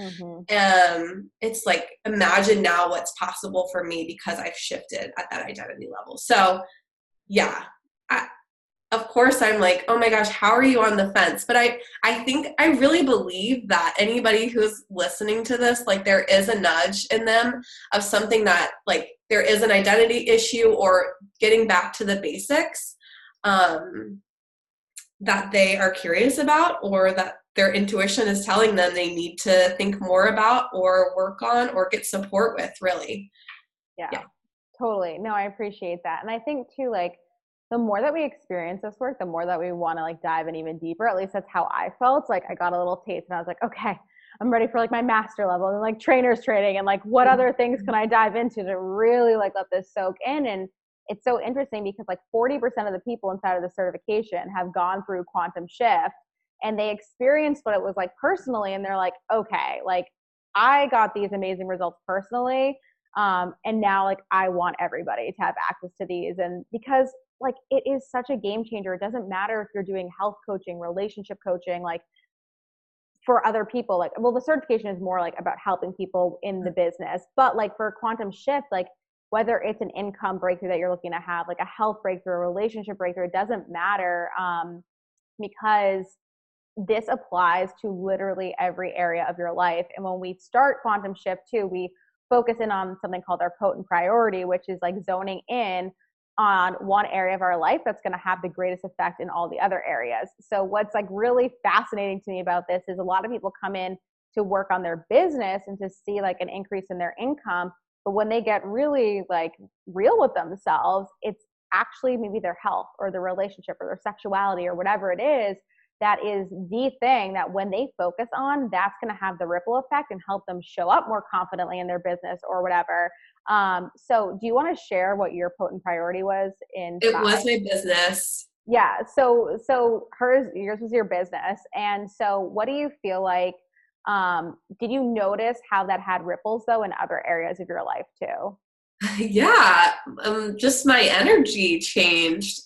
It's like, imagine now what's possible for me because I've shifted at that identity level. So yeah, of course I'm like, oh my gosh, how are you on the fence? But I think I really believe that anybody who's listening to this, like there is a nudge in them of something that like, there is an identity issue or getting back to the basics that they are curious about or that their intuition is telling them they need to think more about or work on or get support with, really. Yeah, totally. No, I appreciate that. And I think too, like the more that we experience this work, the more that we want to like dive in even deeper. At least that's how I felt. Like I got a little taste and I was like, okay, I'm ready for like my master level and like trainers training and like what other things can I dive into to really like let this soak in. And it's so interesting because like 40% of the people inside of the certification have gone through Quantum Shift and they experienced what it was like personally. And they're like, okay, like I got these amazing results personally. And now like I want everybody to have access to these. And because like it is such a game changer, it doesn't matter if you're doing health coaching, relationship coaching, like for other people, like, well, the certification is more like about helping people in the business, but like for Quantum Shift, like whether it's an income breakthrough that you're looking to have, like a health breakthrough, a relationship breakthrough, it doesn't matter because this applies to literally every area of your life. And when we start Quantum Shift too, we focus in on something called our potent priority, which is like zoning in on one area of our life that's going to have the greatest effect in all the other areas. So what's like really fascinating to me about this is a lot of people come in to work on their business and to see like an increase in their income. But when they get really like real with themselves, it's actually maybe their health or their relationship or their sexuality or whatever it is. That is the thing that when they focus on, that's going to have the ripple effect and help them show up more confidently in their business or whatever. So do you want to share what your potent priority was in? It was my business. Yeah. So yours was your business. And so what do you feel like, did you notice how that had ripples though in other areas of your life too? Yeah. Just my energy changed,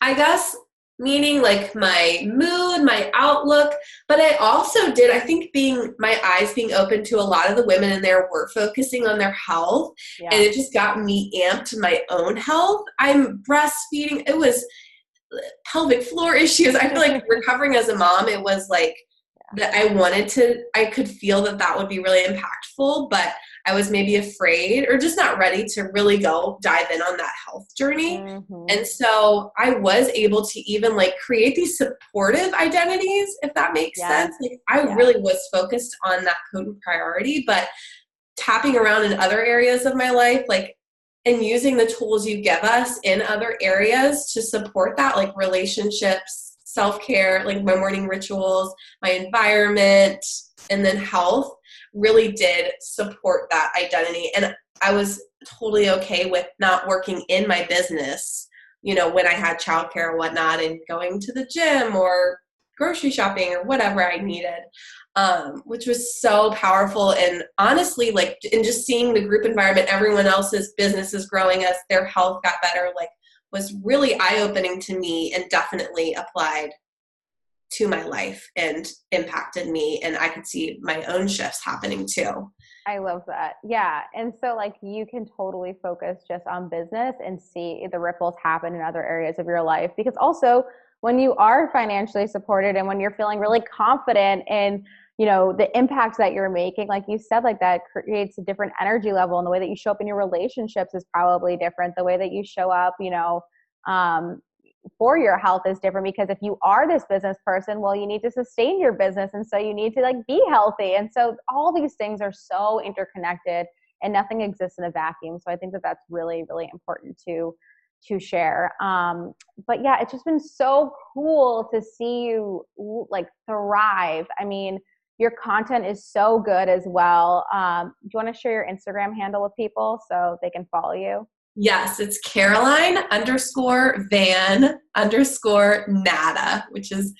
I guess. Meaning like my mood, my outlook, but I also did, I think my eyes being open to a lot of the women in there were focusing on their health and it just got me amped to my own health. I'm breastfeeding. It was pelvic floor issues. I feel like recovering as a mom, it was like that I wanted to, I could feel that that would be really impactful, but I was maybe afraid or just not ready to really go dive in on that health journey. Mm-hmm. And so I was able to even like create these supportive identities, if that makes sense. Like I really was focused on that coded priority, but tapping around in other areas of my life, like, and using the tools you give us in other areas to support that, like relationships, self-care, like my morning rituals, my environment, and then health, really did support that identity. And I was totally okay with not working in my business, you know, when I had childcare or whatnot, and going to the gym or grocery shopping or whatever I needed, which was so powerful. And honestly, like, and just seeing the group environment, everyone else's business is growing as their health got better, like, was really eye-opening to me and definitely applied to my life and impacted me. And I could see my own shifts happening too. I love that. Yeah. And so like you can totally focus just on business and see the ripples happen in other areas of your life. Because also when you are financially supported and when you're feeling really confident in, you know, the impact that you're making, like you said, like that creates a different energy level, and the way that you show up in your relationships is probably different. The way that you show up, you know, for your health is different, because if you are this business person, well, you need to sustain your business. And so you need to like be healthy. And so all these things are so interconnected and nothing exists in a vacuum. So I think that that's really, really important to share. But yeah, it's just been so cool to see you like thrive. I mean, your content is so good as well. Do you want to share your Instagram handle with people so they can follow you? Yes, it's Caroline_Van_Natta, which is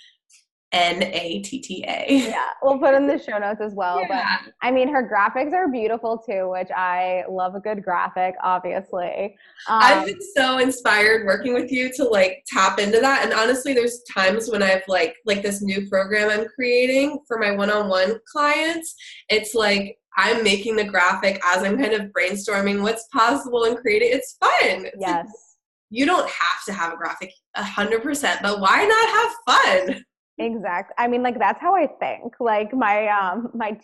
Natta. Yeah, we'll put in the show notes as well. Yeah. But I mean, her graphics are beautiful too, which I love a good graphic, obviously. I've been so inspired working with you to like tap into that. And honestly, there's times when I've like this new program I'm creating for my one-on-one clients. It's like, I'm making the graphic as I'm kind of brainstorming what's possible and creating. It's fun. It's yes. Like, you don't have to have a graphic 100%, but why not have fun? Exactly. I mean, like, that's how I think. Like my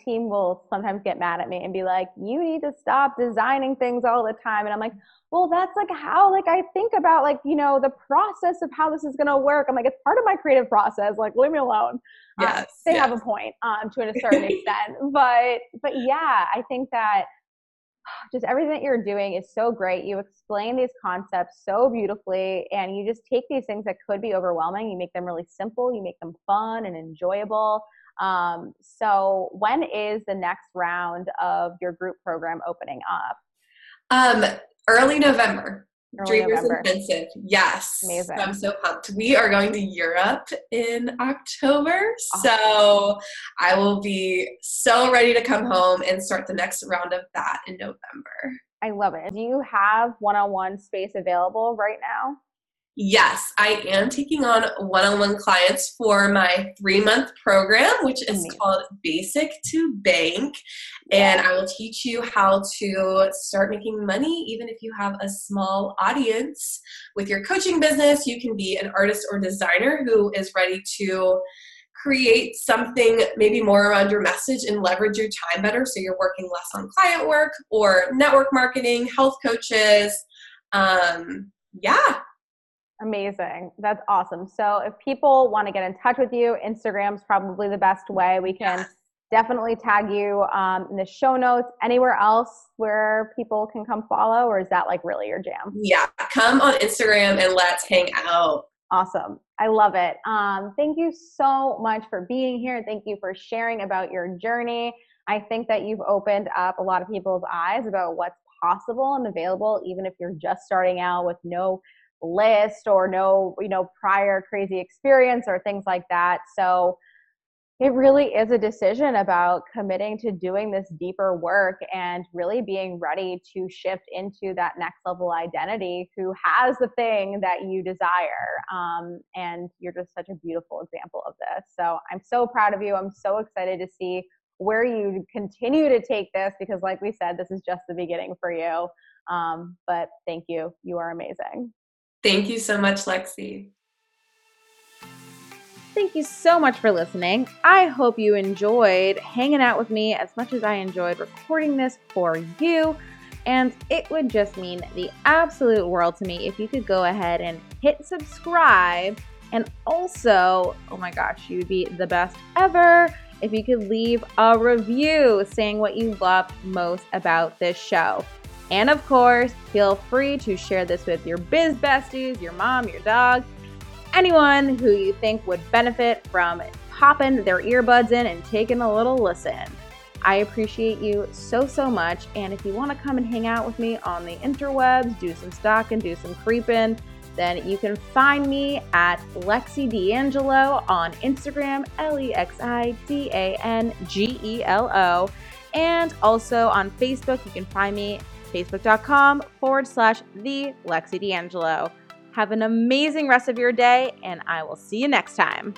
team will sometimes get mad at me and be like, you need to stop designing things all the time. And I'm like, well, that's like how, like, I think about like, you know, the process of how this is going to work. I'm like, it's part of my creative process. Like, leave me alone. Yes, they have a point to a certain extent, but yeah, I think that just everything that you're doing is so great. You explain these concepts so beautifully, and you just take these things that could be overwhelming. You make them really simple. You make them fun and enjoyable. So when is the next round of your group program opening up? Early November. Dreamers Intensive. Yes. Amazing. I'm so pumped. We are going to Europe in October. Awesome. So I will be so ready to come home and start the next round of that in November. I love it. Do you have one-on-one space available right now? Yes, I am taking on one-on-one clients for my 3-month program, which is called Basic to Bank. And I will teach you how to start making money, even if you have a small audience. With your coaching business, you can be an artist or designer who is ready to create something maybe more around your message and leverage your time better. So you're working less on client work or network marketing, health coaches. Amazing. That's awesome. So if people want to get in touch with you, Instagram's probably the best way. We can definitely tag you in the show notes. Anywhere else where people can come follow, or is that like really your jam? Yeah. Come on Instagram and let's hang out. Awesome. I love it. Thank you so much for being here. Thank you for sharing about your journey. I think that you've opened up a lot of people's eyes about what's possible and available, even if you're just starting out with no list or no, you know, prior crazy experience or things like that. So it really is a decision about committing to doing this deeper work and really being ready to shift into that next level identity who has the thing that you desire. And you're just such a beautiful example of this. So I'm so proud of you. I'm so excited to see where you continue to take this, because like we said, this is just the beginning for you. But thank you. You are amazing. Thank you so much, Lexi. Thank you so much for listening. I hope you enjoyed hanging out with me as much as I enjoyed recording this for you. And it would just mean the absolute world to me if you could go ahead and hit subscribe. And also, oh my gosh, you'd be the best ever if you could leave a review saying what you loved most about this show. And of course, feel free to share this with your biz besties, your mom, your dog, anyone who you think would benefit from popping their earbuds in and taking a little listen. I appreciate you so, so much. And if you want to come and hang out with me on the interwebs, do some stalking, do some creeping, then you can find me at Lexi D'Angelo on Instagram, LexiDangelo. And also on Facebook, you can find me facebook.com/TheLexiDangelo. Have an amazing rest of your day, and I will see you next time.